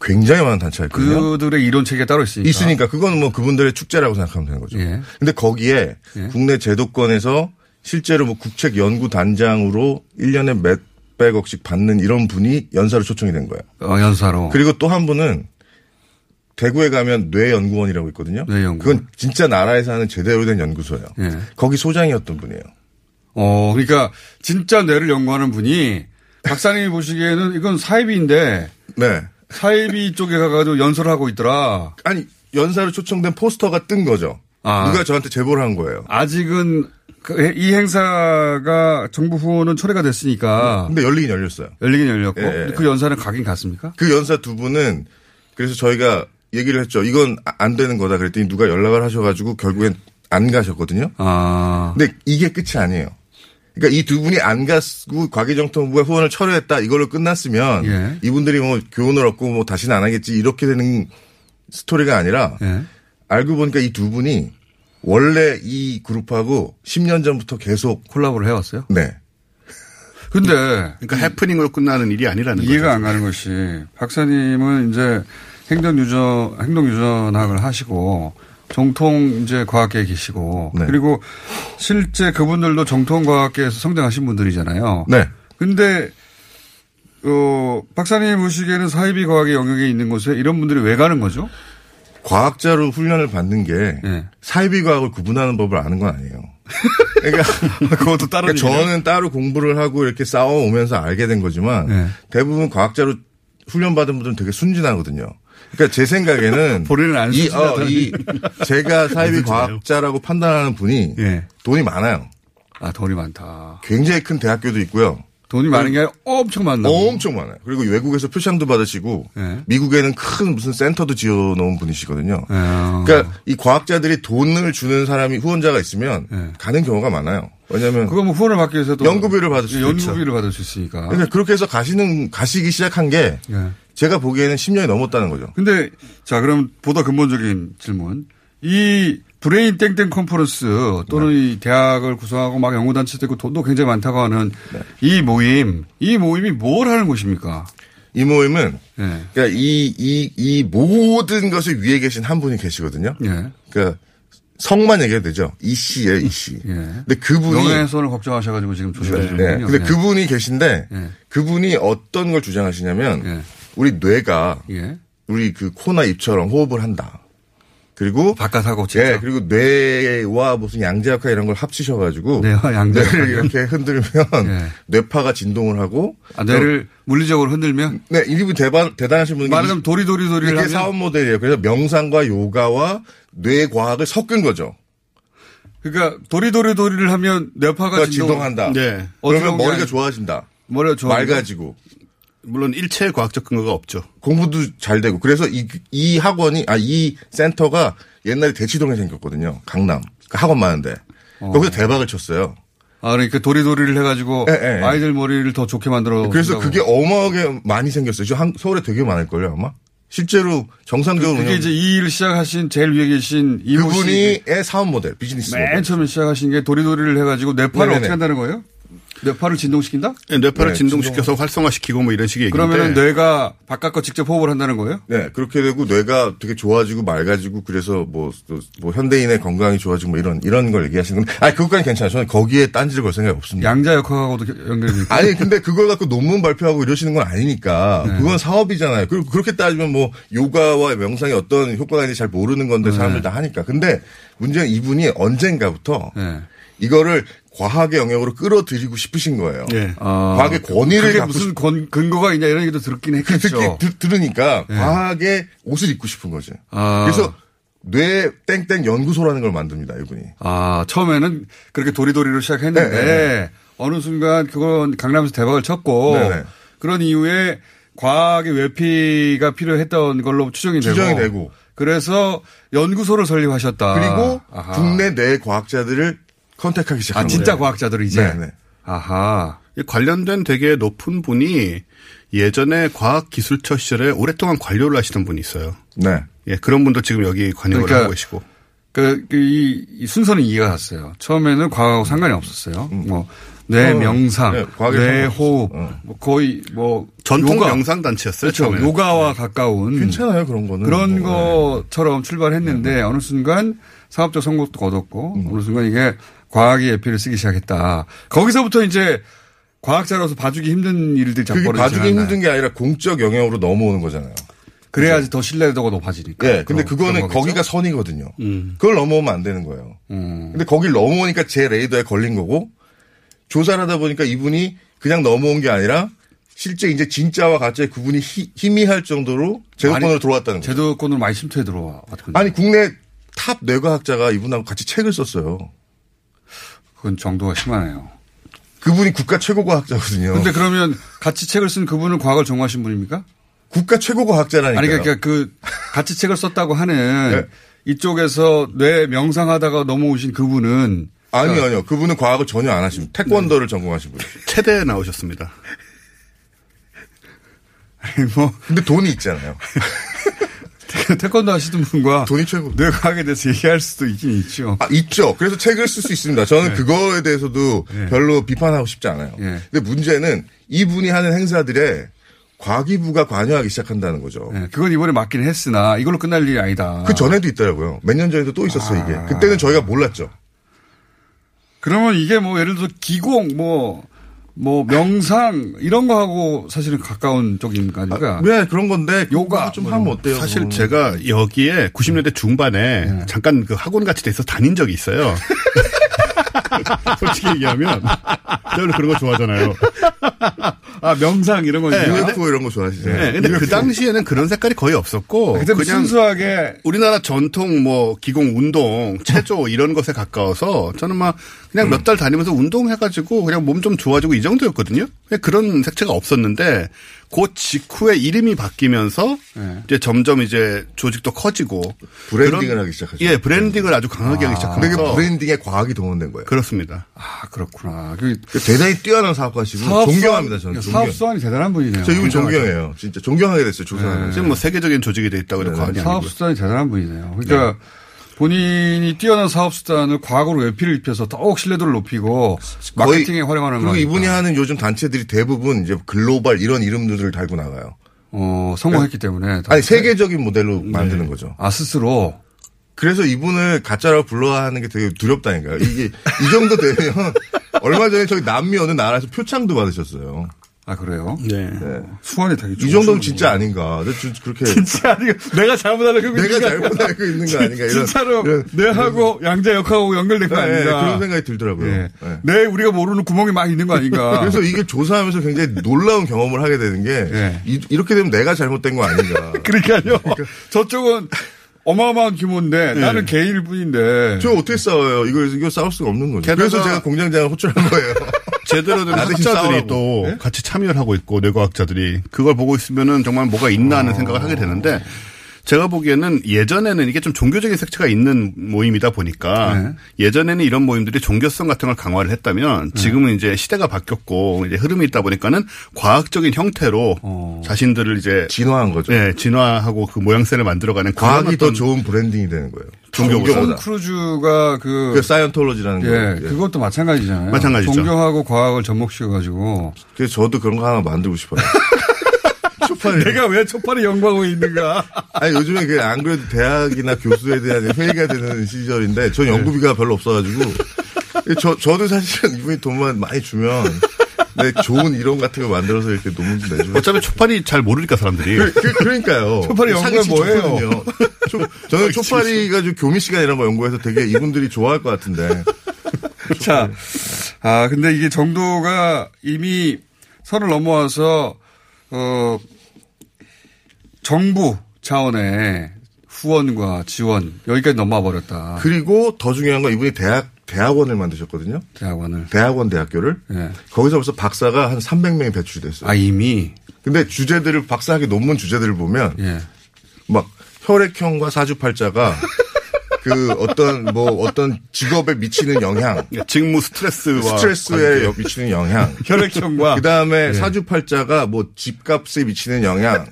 굉장히 많은 단체가 있거든요. 그들의 이론 체계가 따로 있으니까. 그건 뭐 그분들의 축제라고 생각하면 되는 거죠. 네. 근데 거기에 네. 국내 제도권에서 실제로 뭐 국책 연구 단장으로 1년에 몇백억씩 받는 이런 분이 연사로 초청이 된 거예요. 연사로. 그리고 또 한 분은 대구에 가면 뇌연구원이라고 있거든요. 뇌연구원. 그건 진짜 나라에서 하는 제대로 된 연구소예요. 예. 거기 소장이었던 분이에요. 그러니까 진짜 뇌를 연구하는 분이 박사님이 보시기에는 이건 사이비인데 네. 사이비 쪽에 가서 연설을 하고 있더라. 아니 연사로 초청된 포스터가 뜬 거죠. 아. 누가 저한테 제보를 한 거예요. 아직은 이 행사가 정부 후원은 철회가 됐으니까. 근데 열리긴 열렸어요. 열리긴 열렸고. 예. 그 연사는 가긴 갔습니까? 그 연사 두 분은 그래서 저희가 얘기를 했죠. 이건 안 되는 거다 그랬더니 누가 연락을 하셔가지고 결국엔 안 가셨거든요. 아. 근데 이게 끝이 아니에요. 그러니까 이 두 분이 안 가고 과기정통부가 후원을 철회했다 이걸로 끝났으면 예. 이분들이 뭐 교훈을 얻고 뭐 다시는 안 하겠지 이렇게 되는 스토리가 아니라 예. 알고 보니까 이 두 분이 원래 이 그룹하고 10년 전부터 계속 콜라보를 해왔어요? 네. 근데. 그러니까 해프닝으로 끝나는 일이 아니라는 거죠. 이해가 안 가는 것이 박사님은 이제 행동유전학을 하시고 정통 이제 과학계에 계시고 네. 그리고 실제 그분들도 정통 과학계에서 성장하신 분들이잖아요. 네. 근데 박사님 보시기에는 사이비 과학의 영역에 있는 곳에 이런 분들이 왜 가는 거죠? 과학자로 훈련을 받는 게 네. 사이비 과학을 구분하는 법을 아는 건 아니에요. 그러니까 그것도 따로 저는 따로 공부를 하고 이렇게 싸워오면서 알게 된 거지만 네. 대부분 과학자로 훈련받은 분들은 되게 순진하거든요. 그러니까 제 생각에는 본인은 안 순진하다니. 제가 사이비 과학자라고 판단하는 분이 예. 돈이 많아요. 아, 돈이 많다. 굉장히 큰 대학교도 있고요. 돈이 많은 게 엄청 많나요? 엄청 많아요. 그리고 외국에서 표창도 받으시고 예. 미국에는 큰 무슨 센터도 지어놓은 분이시거든요. 예. 그러니까 이 과학자들이 돈을 주는 사람이 후원자가 있으면 예. 가는 경우가 많아요. 왜냐면 그거 뭐 후원을 받기 위해서도 연구비를 받을 수 연구비를 받을 수 있으니까. 그러니까 그렇게 해서 가시기 시작한 게 예. 제가 보기에는 10년이 넘었다는 거죠. 근데 자 그럼 보다 근본적인 질문. 이 브레인땡땡 컨퍼런스 또는 네. 이 대학을 구성하고 막 연구단체도 있고 돈도 굉장히 많다고 하는 네. 이 모임이 뭘 하는 곳입니까? 이 모임은 네. 그러니까 이 모든 것을 위에 계신 한 분이 계시거든요. 네. 그러니까 성만 얘기해도 되죠. 이 씨예요, 이 씨. 예. 근데 그분이 명예훼손을 걱정하셔가지고 지금 조심하시는 분이요. 네. 네. 근데 네. 그분이 계신데 네. 그분이 어떤 걸 주장하시냐면. 네. 우리 뇌가 예. 우리 그 코나 입처럼 호흡을 한다. 그리고 바깥하고 진짜. 예, 그리고 뇌와 무슨 양자역학 이런 걸 합치셔가지고 뇌와 양자역학 이렇게 흔들면 예. 뇌파가 진동을 하고 아, 뇌를 물리적으로 흔들면 네 이분 대단하신 분이 말하자면 도리도리를 이게 하면? 사업 모델이에요. 그래서 명상과 요가와 뇌과학을 섞은 거죠. 그러니까 도리도리를 하면 뇌파가 진동한다. 네. 그러면 머리가 좋아진다. 머리가 좋아 맑아지고. 물론 일체 과학적 근거가 없죠. 공부도 잘 되고. 그래서 이 학원이 이 센터가 옛날에 대치동에 생겼거든요. 강남. 그러니까 학원 많은데. 거기서 대박을 쳤어요. 아 그러니까 도리도리를 해가지고 네. 아이들 머리를 더 좋게 만들어. 그래서 그게 어마어마하게 많이 생겼어요. 지금 서울에 되게 많을걸요 아마. 실제로 정상적으로. 그게 이제 이 일을 시작하신 제일 위에 계신 이모 씨. 그분이의 사업 모델. 비즈니스 맨 모델. 처음에 시작하신 게 도리도리를 해가지고 뇌파를 어떻게 한다는 거예요? 뇌파를 진동시킨다? 네, 뇌파를 네, 진동시켜서 활성화시키고 뭐 이런 식의 얘기인데. 그러면 뇌가 바깥 거 직접 호흡을 한다는 거예요? 네, 그렇게 되고 뇌가 되게 좋아지고 맑아지고 그래서 뭐 현대인의 건강이 좋아지고 뭐 이런 걸 얘기하시는 건데. 아니, 그것까지 괜찮아요. 저는 거기에 딴지를 걸 생각이 없습니다. 양자역학하고도 연결되니까. 아니, 근데 그걸 갖고 논문 발표하고 이러시는 건 아니니까. 네. 그건 사업이잖아요. 그리고 그렇게 따지면 뭐 요가와 명상이 어떤 효과가 있는지 잘 모르는 건데 네. 사람들 다 하니까. 근데 문제는 이분이 언젠가부터 네. 이거를 과학의 영역으로 끌어들이고 싶으신 거예요. 예. 과학의 권위를 그게 갖고 무슨 근거가 있냐 이런 얘기도 들었긴 했겠죠. 들으니까 예. 과학의 옷을 입고 싶은 거지. 그래서 뇌 땡땡 연구소라는 걸 만듭니다. 이분이. 아 처음에는 그렇게 도리도리로 시작했는데 네네. 어느 순간 그건 강남에서 대박을 쳤고 네네. 그런 이후에 과학의 외피가 필요했던 걸로 추정이 되고 그래서 연구소를 설립하셨다. 그리고 아하. 국내 뇌 과학자들을 컨택하기 시작한 거예요. 아, 진짜 거예요. 과학자들은 이제? 네네. 아하. 관련된 되게 높은 분이 예전에 과학기술처 시절에 오랫동안 관료를 하시던 분이 있어요. 네. 예, 그런 분도 지금 여기 관여를 하고 계시고. 이 순서는 이해가 갔어요. 처음에는 과학하고 상관이 없었어요. 뭐, 뇌 명상, 네, 뇌 호흡, 뭐 거의 뭐. 전통 요가. 명상단체였어요. 그렇죠. 처음에는. 요가와 네. 가까운. 괜찮아요, 그런 거는. 그런 뭐, 것처럼 출발했는데 네. 어느 순간 사업적 성공도 얻었고 어느 순간 이게 과학의 예피를 쓰기 시작했다. 거기서부터 이제 과학자로서 봐주기 힘든 일들이 자꾸 벌어지잖아요. 그게 봐주기 힘든 게 아니라 공적 영역으로 넘어오는 거잖아요. 그래야지 그렇죠? 더 신뢰도가 높아지니까. 네, 근데 그거는 거기가 선이거든요. 그걸 넘어오면 안 되는 거예요. 근데 거길 넘어오니까 제 레이더에 걸린 거고 조사를 하다 보니까 이분이 그냥 넘어온 게 아니라 실제 이제 진짜와 가짜의 구분이 희미할 정도로 제도권으로 들어왔다는 거예요. 제도권으로 많이 침투해 들어왔거든요. 아니 국내 탑 뇌과학자가 이분하고 같이 책을 썼어요. 그건 정도가 심하네요. 그분이 국가 최고 과학자거든요. 그런데 그러면 같이 책을 쓴 그분은 과학을 전공하신 분입니까? 국가 최고 과학자라니까요. 아니 그러니까 그 같이 책을 썼다고 하는 네. 이쪽에서 뇌 명상하다가 넘어오신 그분은 아니요. 그분은 과학을 전혀 안 하십니다. 태권도를 네. 전공하신 분이에요. 체대에 나오셨습니다. 아니 뭐 근데 돈이 있잖아요. 그 태권도 하시던 분과 돈이 최고. 내가 하게 돼서 얘기할 수도 있긴 있죠. 아, 있죠. 그래서 책을 쓸 수 있습니다. 저는 네. 그거에 대해서도 네. 별로 비판하고 싶지 않아요. 네. 근데 문제는 이분이 하는 행사들에 과기부가 관여하기 시작한다는 거죠. 네, 그건 이번에 맞긴 했으나 이걸로 끝날 일이 아니다. 그 전에도 있더라고요. 몇 년 전에도 또 있었어요, 이게. 그때는 저희가 몰랐죠. 그러면 이게 뭐 예를 들어서 기공, 뭐 명상 이런 거하고 사실은 가까운 쪽입니까? 아닙니까? 네, 그런 건데 요가 좀 하면 어때요? 사실 제가 여기에 90년대 중반에 잠깐 그 학원 같이 돼서 다닌 적이 있어요. 솔직히 얘기하면 저는 그런 거 좋아하잖아요. 아, 명상 이런 거 유에코 이런 거 좋아하시죠? 네. 근데 그 당시에는 그런 색깔이 거의 없었고 그냥 순수하게 우리나라 전통 뭐 기공 운동, 체조 이런 것에 가까워서 저는 막 그냥 몇 달 다니면서 운동해 가지고 그냥 몸 좀 좋아지고 이 정도였거든요. 그런 색채가 없었는데 그 직후에 이름이 바뀌면서 이제 점점 이제 조직도 커지고 브랜딩을 하기 시작하죠. 예, 브랜딩을 아주 강하게 하기 시작하면서 그게 브랜딩에 과학이 동원된 거예요. 그렇습니다. 아, 그렇구나. 대단히 뛰어난 사업가시고 존경합니다. 저는 사업 수완이 대단한 분이네요. 저 이분 존경해요. 진짜 존경하게 됐어요. 조사하면서. 네. 지금 뭐 세계적인 조직이 돼 있다고 해도 과언이 아니고요. 사업 수완이 대단한 분이네요. 그러니까 본인이 뛰어난 사업수단을 과학으로 외피를 입혀서 더욱 신뢰도를 높이고 마케팅에 활용하는 거예요. 그리고 이분이 하는 요즘 단체들이 대부분 이제 글로벌 이런 이름들을 달고 나가요. 성공했기 때문에. 단체? 아니, 세계적인 모델로 만드는 거죠. 아, 스스로? 그래서 이분을 가짜라고 불러야 하는 게 되게 두렵다니까요. 이게, 이 정도 되면 얼마 전에 저기 남미 어느 나라에서 표창도 받으셨어요. 아, 그래요? 네. 수완이 되게 좋아. 이 정도면 진짜 거예요. 아닌가. 그렇게. 진짜 아니고. 내가 잘못 알고 있는 거 아닌가. 진짜로. 이런. 내하고 양자 역학하고 연결된 거 아닌가. 그런 생각이 들더라고요. 네, 우리가 모르는 구멍이 막 있는 거 아닌가. 그래서 이게 조사하면서 굉장히 놀라운 경험을 하게 되는 게. 이렇게 되면 내가 잘못된 거 아닌가. 그러니까요. 저쪽은. 어마어마한 규모인데 나는 개인일 뿐인데. 저 어떻게 싸워요? 이거 싸울 수가 없는 거죠. 그래서 제가 공장장을 호출한 거예요. 제대로 된 학자들이 또 같이 참여를 하고 있고 뇌과학자들이 그걸 보고 있으면은 정말 뭐가 있나 하는 생각을 하게 되는데 제가 보기에는 예전에는 이게 좀 종교적인 색채가 있는 모임이다 보니까 예전에는 이런 모임들이 종교성 같은 걸 강화를 했다면 지금은 이제 시대가 바뀌었고 이제 흐름이 있다 보니까는 과학적인 형태로 자신들을 이제 진화한 거죠. 네, 진화하고 그 모양새를 만들어가는 과학이 더 좋은 브랜딩이 되는 거예요. 종교보다. 톰 크루즈가 그 사이언톨로지라는 거. 그것도 마찬가지잖아요. 마찬가지죠. 종교하고 과학을 접목시켜가지고. 그래서 저도 그런 거 하나 만들고 싶어요. 초파리. 내가 왜 초파리 연구하고 있는가? 아니, 요즘에 그 안 그래도 대학이나 교수에 대한 회의가 되는 시절인데, 전 연구비가 별로 없어가지고, 저도 사실은 이분이 돈만 많이 주면, 내 좋은 이론 같은 거 만들어서 이렇게 논문도 내주면. 어차피 초파리 잘 모르니까, 사람들이. 그러니까요. 초파리 연구가 뭐예요? 저는 초파리가 교미시간 이런 거 연구해서 되게 이분들이 좋아할 것 같은데. 자, 근데 이게 정도가 이미 선을 넘어와서, 정부 차원의 후원과 지원 여기까지 넘어와 버렸다. 그리고 더 중요한 건 이분이 대학원을 만드셨거든요. 대학교를. 네. 거기서 벌써 박사가 한 300명이 배출이 됐어요. 아, 이미. 근데 주제들을 박사학위 논문 주제들을 보면 막 혈액형과 사주팔자가 그 어떤 직업에 미치는 영향, 직무 스트레스에 관계. 미치는 영향, 혈액형과 그다음에 사주팔자가 뭐 집값에 미치는 영향,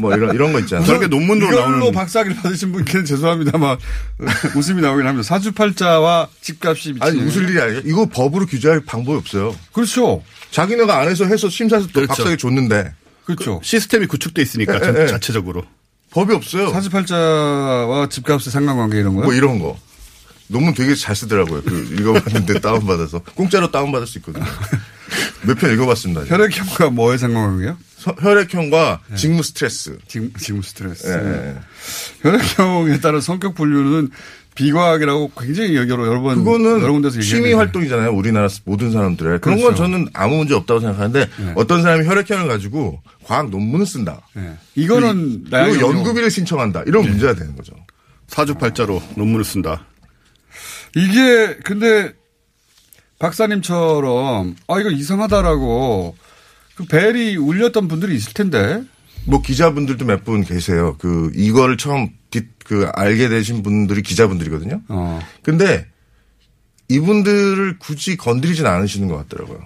뭐 이런 거 있잖아요. 저렇게 논문으로 나오는 박사학위를 받으신 분께는 죄송합니다만 웃음이 나오긴 합니다. 사주팔자와 집값이 미치는 웃을 일이 아니에요. 이거 법으로 규제할 방법이 없어요. 그렇죠. 자기네가 안에서 해서 심사해서 그렇죠. 박사학위 줬는데 그렇죠. 시스템이 구축돼 있으니까 자체적으로. 법이 없어요. 사주팔자와 집값의 상관관계 이런 거요? 뭐 이런 거. 논문 되게 잘 쓰더라고요. 읽어봤는데 다운받아서. 공짜로 다운받을 수 있거든요. 몇 편 읽어봤습니다. 혈액형과 뭐의 상관관계요? 혈액형과 직무 스트레스. 직무 스트레스. 혈액형에 따른 성격 분류는 비과학이라고 굉장히 여러 군데서 얘기하는데. 그거는 취미 활동이잖아요. 우리나라 모든 사람들의. 그런 건 저는 아무 문제 없다고 생각하는데 어떤 사람이 혈액형을 가지고 과학 논문을 쓴다. 이거는 나의 연구비를 신청한다. 이런 문제가 되는 거죠. 사주팔자로 논문을 쓴다. 이게 근데 박사님처럼 이거 이상하다라고 그 벨이 울렸던 분들이 있을 텐데. 뭐 기자분들도 몇 분 계세요. 이거를 처음 알게 되신 분들이 기자분들이거든요. 근데 이분들을 굳이 건드리진 않으시는 것 같더라고요.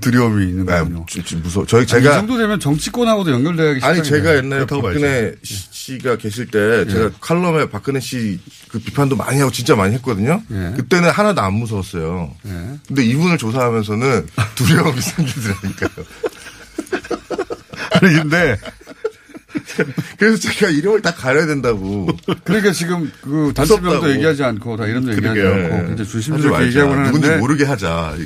두려움이 있는 거군요. 무서워. 제가 이 정도 되면 정치권하고도 연결돼야겠어요. 아니 제가 옛날에 박근혜 씨가 계실 때 제가 칼럼에 박근혜 씨 그 비판도 많이 하고 진짜 많이 했거든요. 예. 그때는 하나도 안 무서웠어요. 예. 근데 이분을 조사하면서는 두려움이 생기더라니까요. 아니 근데 그래서 제가 이름을 다 가려야 된다고. 그러니까 지금 그 단체명도 얘기하지 않고 다 이름도 얘기하지 않고 굉장히 조심스럽게 얘기하고 하는데 누군지 모르게 하자.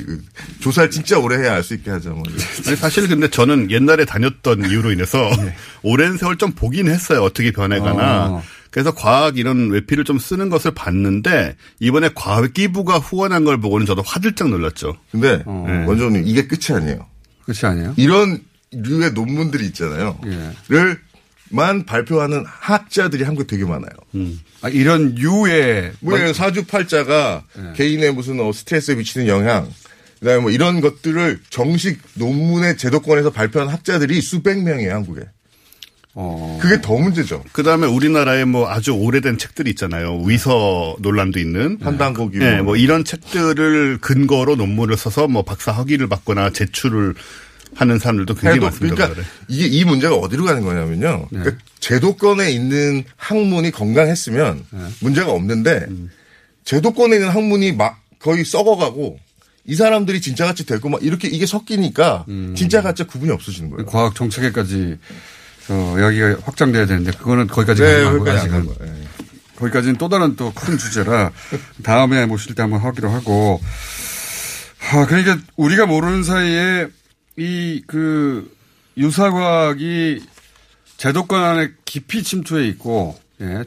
조사를 진짜 오래 해야 알 수 있게 하자. 뭐. 아니, 사실 근데 저는 옛날에 다녔던 이유로 인해서 네. 오랜 세월 좀 보긴 했어요. 어떻게 변해가나. 그래서 과학 이런 외피를 좀 쓰는 것을 봤는데 이번에 과기부가 후원한 걸 보고는 저도 화들짝 놀랐죠. 근데 원종우님 이게 끝이 아니에요. 끝이 아니에요? 이런 류의 논문들이 있잖아요. 를 발표하는 학자들이 한국에 되게 많아요. 아, 이런 유의. 뭐, 사주팔자가 개인의 무슨 스트레스에 미치는 영향, 그 다음에 뭐 이런 것들을 정식 논문의 제도권에서 발표한 학자들이 수백 명이에요, 한국에. 그게 더 문제죠. 그 다음에 우리나라에 뭐 아주 오래된 책들이 있잖아요. 위서 논란도 있는. 판단고기. 네, 뭐 이런 책들을 근거로 논문을 써서 뭐 박사 학위를 받거나 제출을 하는 사람들도 굉장히 많습니다. 그러니까 이게 이 문제가 어디로 가는 거냐면요. 그러니까 제도권에 있는 학문이 건강했으면 문제가 없는데 제도권에 있는 학문이 막 거의 썩어가고 이 사람들이 진짜같이 되고 막 이렇게 이게 섞이니까 진짜같이 구분이 없어지는 거예요. 과학 정책에까지 이야기가 확장돼야 되는데 그거는 거기까지 가는 거예요. 거기까지는 또 다른 또 큰 주제라 다음에 모실 때 한번 하기로 하고. 그러니까 우리가 모르는 사이에 유사과학이 제도권 안에 깊이 침투해 있고,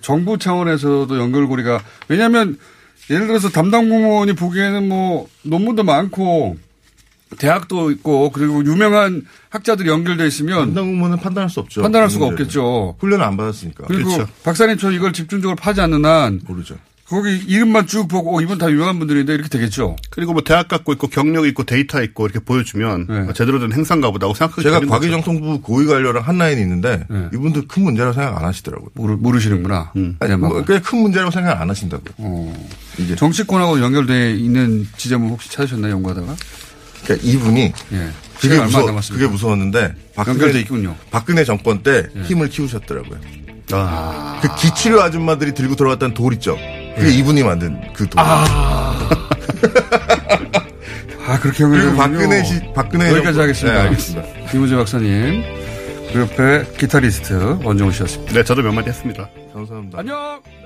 정부 차원에서도 연결고리가, 왜냐면, 예를 들어서 담당 공무원이 보기에는 뭐, 논문도 많고, 대학도 있고, 그리고 유명한 학자들이 연결되어 있으면. 담당 공무원은 판단할 수 없죠. 판단할 수가 없겠죠. 훈련을 안 받았으니까. 그리고 그렇죠. 박사님처럼 이걸 집중적으로 파지 않는 한. 모르죠. 거기 이름만 쭉 보고 이분 다 유명한 분들인데 이렇게 되겠죠. 그리고 뭐 대학 갖고 있고 경력 있고 데이터 있고 이렇게 보여주면 제대로 된 행사인가 보다고 생각하기 제가 과기정통부 고위관료랑 한 라인이 있는데 이분들 큰 문제라고 생각 안 하시더라고요. 모르시는구나. 아니, 뭐 그냥 큰 문제라고 생각 안 하신다고요. 이게. 정치권하고 연결되어 있는 지점을 혹시 찾으셨나요? 연구하다가? 그러니까 이분이 그게 무서웠는데 연결되어 있군요. 박근혜 정권 때 힘을 키우셨더라고요. 그 기치료 아줌마들이 들고 들어갔다는 돌 있죠. 그게 이분이 만든 그 돈. 그렇게 하면. 그리고 박근혜. 여기까지 하겠습니다. 네, 알겠습니다. 김우재 박사님, 그 옆에 기타리스트 원종우 씨였습니다. 네, 저도 몇 마디 했습니다. 감사합니다. 안녕!